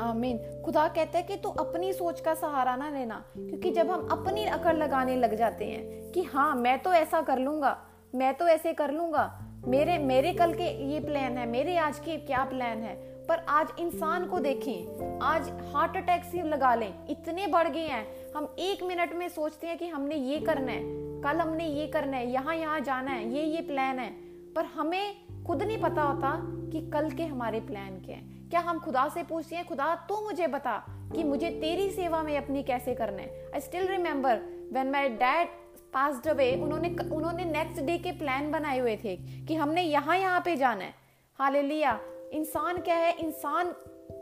आमीन। खुदा कहता है कि तू अपनी सोच का सहारा ना लेना, क्योंकि जब हम अपनी अकल लगाने लग जाते हैं कि हाँ मैं तो ऐसा कर लूंगा, मैं तो ऐसे कर लूंगा, मेरे मेरे कल के ये प्लान है, मेरे आज के क्या प्लान है। पर आज इंसान को देखें, आज हार्ट अटैक से लगा लें, इतने बढ़ गए हैं। हम एक मिनट में सोचते हैं कि हमने ये करना है, कल हमने ये करना है, यहाँ यहाँ जाना है, ये ये प्लान है। पर हमें खुद नहीं पता होता कि कल के हमारे प्लान क्या हैं। क्या हम खुदा से पूछते हैं, खुदा तू मुझे बता कि मुझे तेरी सेवा में अपनी कैसे करना है। I still remember when my dad passed away, उन्होंने उन्होंने नेक्स्ट डे के प्लान बनाए हुए थे कि हमने यहाँ यहाँ पे जाना है। हालेलुया। इंसान क्या है, इंसान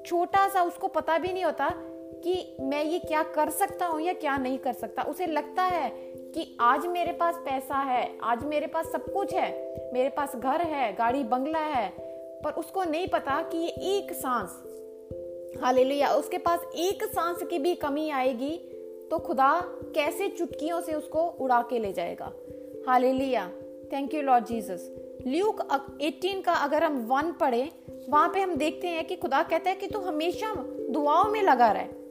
छोटा सा, उसको पता भी नहीं होता कि मैं ये क्या कर सकता हूँ या क्या नहीं कर सकता। उसे लगता है कि आज मेरे पास पैसा है, आज मेरे पास सब कुछ है, मेरे पास घर है, गाड़ी बंगला है, पर उसको नहीं पता कि ये एक सांस, हालेलुया, उसके पास एक सांस की भी कमी आएगी तो खुदा कैसे चुटकियों से उसको उड़ा के ले जाएगा। Hallelujah. Thank you Lord Jesus. Luke अठारह का अगर हम वन पढ़े, वहां पे हम देखते हैं कि खुदा कहता है कि तू हमेशा दुआओं में लगा रहे।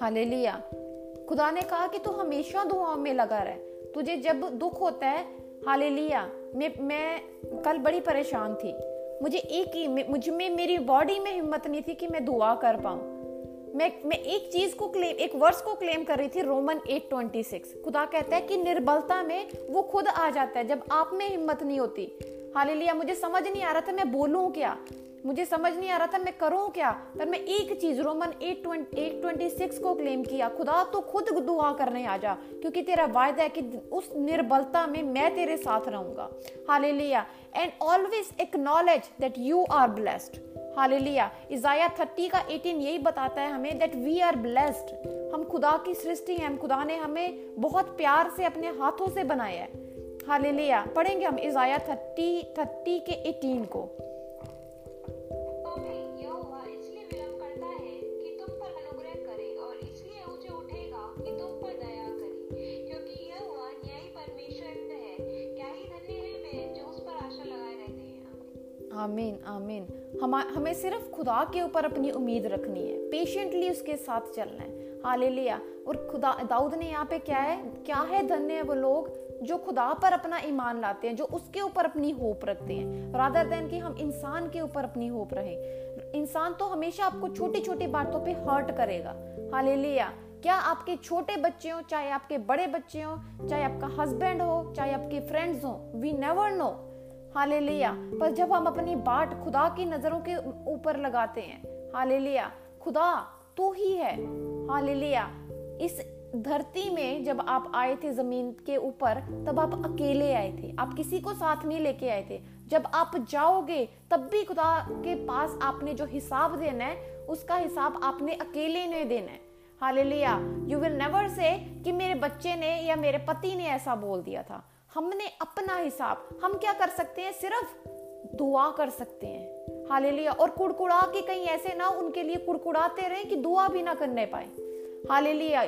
हालेलुया। खुदा ने कहा कि तू हमेशा दुआओं में लगा रहे। तुझे जब दुख होता है, हालेलुया, मैं मैं कल बड़ी परेशान थी, मुझे एक ही मुझ में मेरी बॉडी में हिम्मत नहीं थी कि मैं दुआ कर पाऊँ। मैं मैं एक चीज को क्लेम एक वर्स को क्लेम कर रही थी, रोमन एट ट्वेंटी सिक्स। खुदा कहता है कि निर्बलता में वो खुद आ जाता है जब आप में हिम्मत नहीं होती। हालेलुया। मुझे समझ नहीं आ रहा था मैं बोलूँ क्या, मुझे समझ नहीं आ रहा था मैं करूं क्या, पर मैं एक चीज रोमन एट ट्वेंटी सिक्स को क्लेम किया, खुदा तो खुद दुआ करने आ जा, क्योंकि तेरा वायदा है कि उस निर्बलता में मैं तेरे साथ रहूंगा। Hallelujah. And always acknowledge that you are blessed. Hallelujah. Isaiah thirty का एटीन यही बताता है हमें दैट वी आर ब्लेस्ड। हम खुदा की सृष्टि हैं, खुदा ने हमें बहुत प्यार से अपने हाथों से बनाया है। हालेलुया। पढ़ेंगे हम इजाया थर्टी थर्टी के एटीन को। आमीन आमीन। हम हमें सिर्फ खुदा के ऊपर अपनी उम्मीद रखनी है, पेशेंटली उसके साथ चलना है। हालेलुया। और खुदा दाऊद ने यहाँ पे क्या है क्या है धन्य है वो लोग जो खुदा पर अपना ईमान लाते हैं, जो उसके ऊपर अपनी होप रखते हैं, रादर देन कि हम इंसान के ऊपर अपनी होप रहे। इंसान तो हमेशा आपको छोटी छोटी बातों पे हर्ट करेगा। हालेलुया। क्या आपके छोटे बच्चे हो, चाहे आपके बड़े बच्चे हो, चाहे आपका हस्बैंड हो, चाहे आपके फ्रेंड्स हो, वी नेवर नो। हालेलुया। पर जब हम अपनी बाट खुदा की नजरों के ऊपर लगाते हैं, हालेलुया, खुदा तू ही है, हालेलुया। इस धरती में जब आप आए थे जमीन के ऊपर, तब आप अकेले आए थे, आप किसी को साथ नहीं लेके आए थे। जब आप जाओगे तब भी खुदा के पास आपने जो हिसाब देना है, उसका हिसाब आपने अकेले नहीं देना है। Hallelujah, you will never say कि मेरे बच्चे ने या मेरे पति ने ऐसा बोल दिया था। हमने अपना हिसाब, हम क्या कर सकते हैं, सिर्फ दुआ कर सकते हैं। हालेलुया, और कुड़कुड़ा के कहीं ऐसे ना उनके लिए कुड़कुड़ाते रहें कि दुआ भी ना करने पाए। हालेलुया,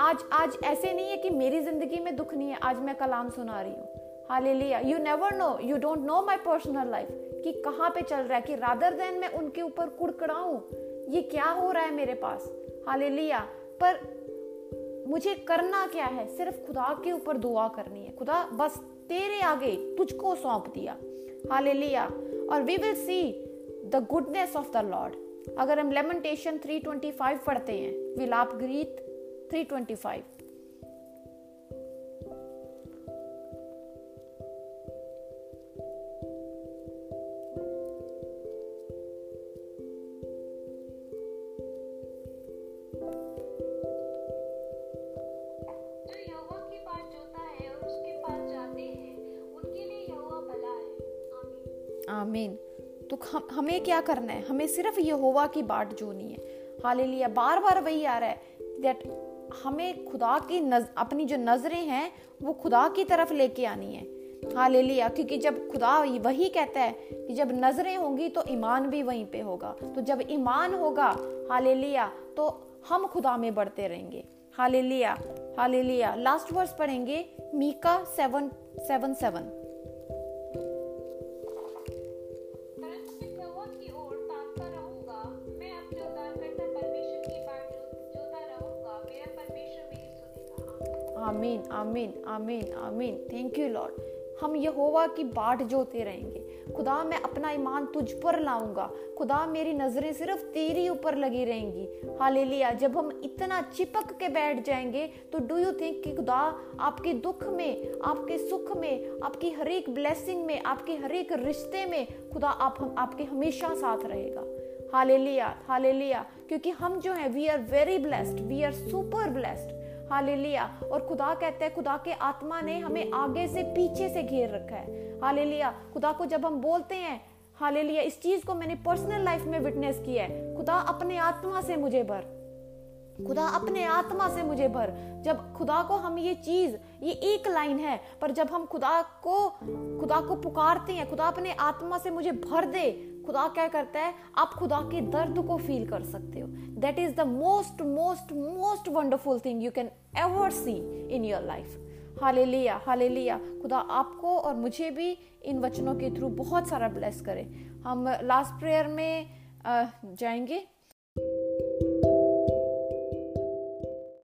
आज आज ऐसे नहीं है कि मेरी जिंदगी में दुख नहीं है, आज मैं कलाम सुना रही हूँ। Hallelujah, you never know, you don't know my personal life कि कहाँ पे चल रहा है, कि रादर देन मैं उनके ऊपर कुड़कुड़ाऊं ये क्या हो रहा है मेरे पास। हालेलुया, पर मुझे करना क्या है, सिर्फ खुदा के ऊपर दुआ करनी है। खुदा बस तेरे आगे तुझको सौंप दिया। हालेलुया, और we will see the goodness of the Lord. अगर हम लेमेंटेशन तीन पच्चीस पढ़ते हैं, विलाप गीत तीन पच्चीस, आमीन। तो हम, हमें क्या करना है, हमें सिर्फ यहोवा की बाट जोनी है। हालेलुया, बार बार वही आ रहा है दैट हमें खुदा की नज, अपनी जो नजरें हैं वो खुदा की तरफ लेके आनी है। हालेलुया, क्योंकि जब खुदा वही कहता है कि जब नजरें होंगी तो ईमान भी वहीं पे होगा, तो जब ईमान होगा, हालेलुया, तो हम खुदा में बढ़ते रहेंगे। Hallelujah, hallelujah. लास्ट वर्स पढ़ेंगे मीका सेवन सेवन सेवन। आमीन, आमीन, आमीन, आमीन। थैंक यू लॉर्ड, हम यहोवा की बाट जोते रहेंगे। खुदा, मैं अपना ईमान तुझ पर लाऊंगा। खुदा, मेरी नजरें सिर्फ तेरी ऊपर लगी रहेंगी। हालेलुया, जब हम इतना चिपक के बैठ जाएंगे तो डू यू थिंक कि खुदा आपके दुख में, आपके सुख में, आपकी हर एक ब्लेसिंग में, आपके हर एक रिश्ते में खुदा आप हम आपके हमेशा साथ रहेगा। हालेलुया, हालेलुया, क्योंकि हम जो है we are very blessed, we are super blessed. Hallelujah, और खुदा कहता है, खुदा के आत्मा ने हमें आगे से पीछे से घेर रखा है। हालेलुया, खुदा को जब हम बोलते हैं, हालेलुया, इस चीज को मैंने पर्सनल लाइफ में विटनेस किया है, खुदा अपने आत्मा से मुझे भर, खुदा अपने आत्मा से मुझे भर। जब खुदा को हम ये चीज, ये एक लाइन है, पर जब हम खुदा को खुदा को पुकारते हैं, खुदा अपने आत्मा से मुझे भर दे, खुदा क्या करता है, आप खुदा के दर्द को फील कर सकते हो। That is the most most most wonderful thing you can ever see in your life. Hallelujah, hallelujah. खुदा आपको और मुझे भी इन वचनों के थ्रू बहुत सारा ब्लेस करे। हम लास्ट प्रेयर में जाएंगे।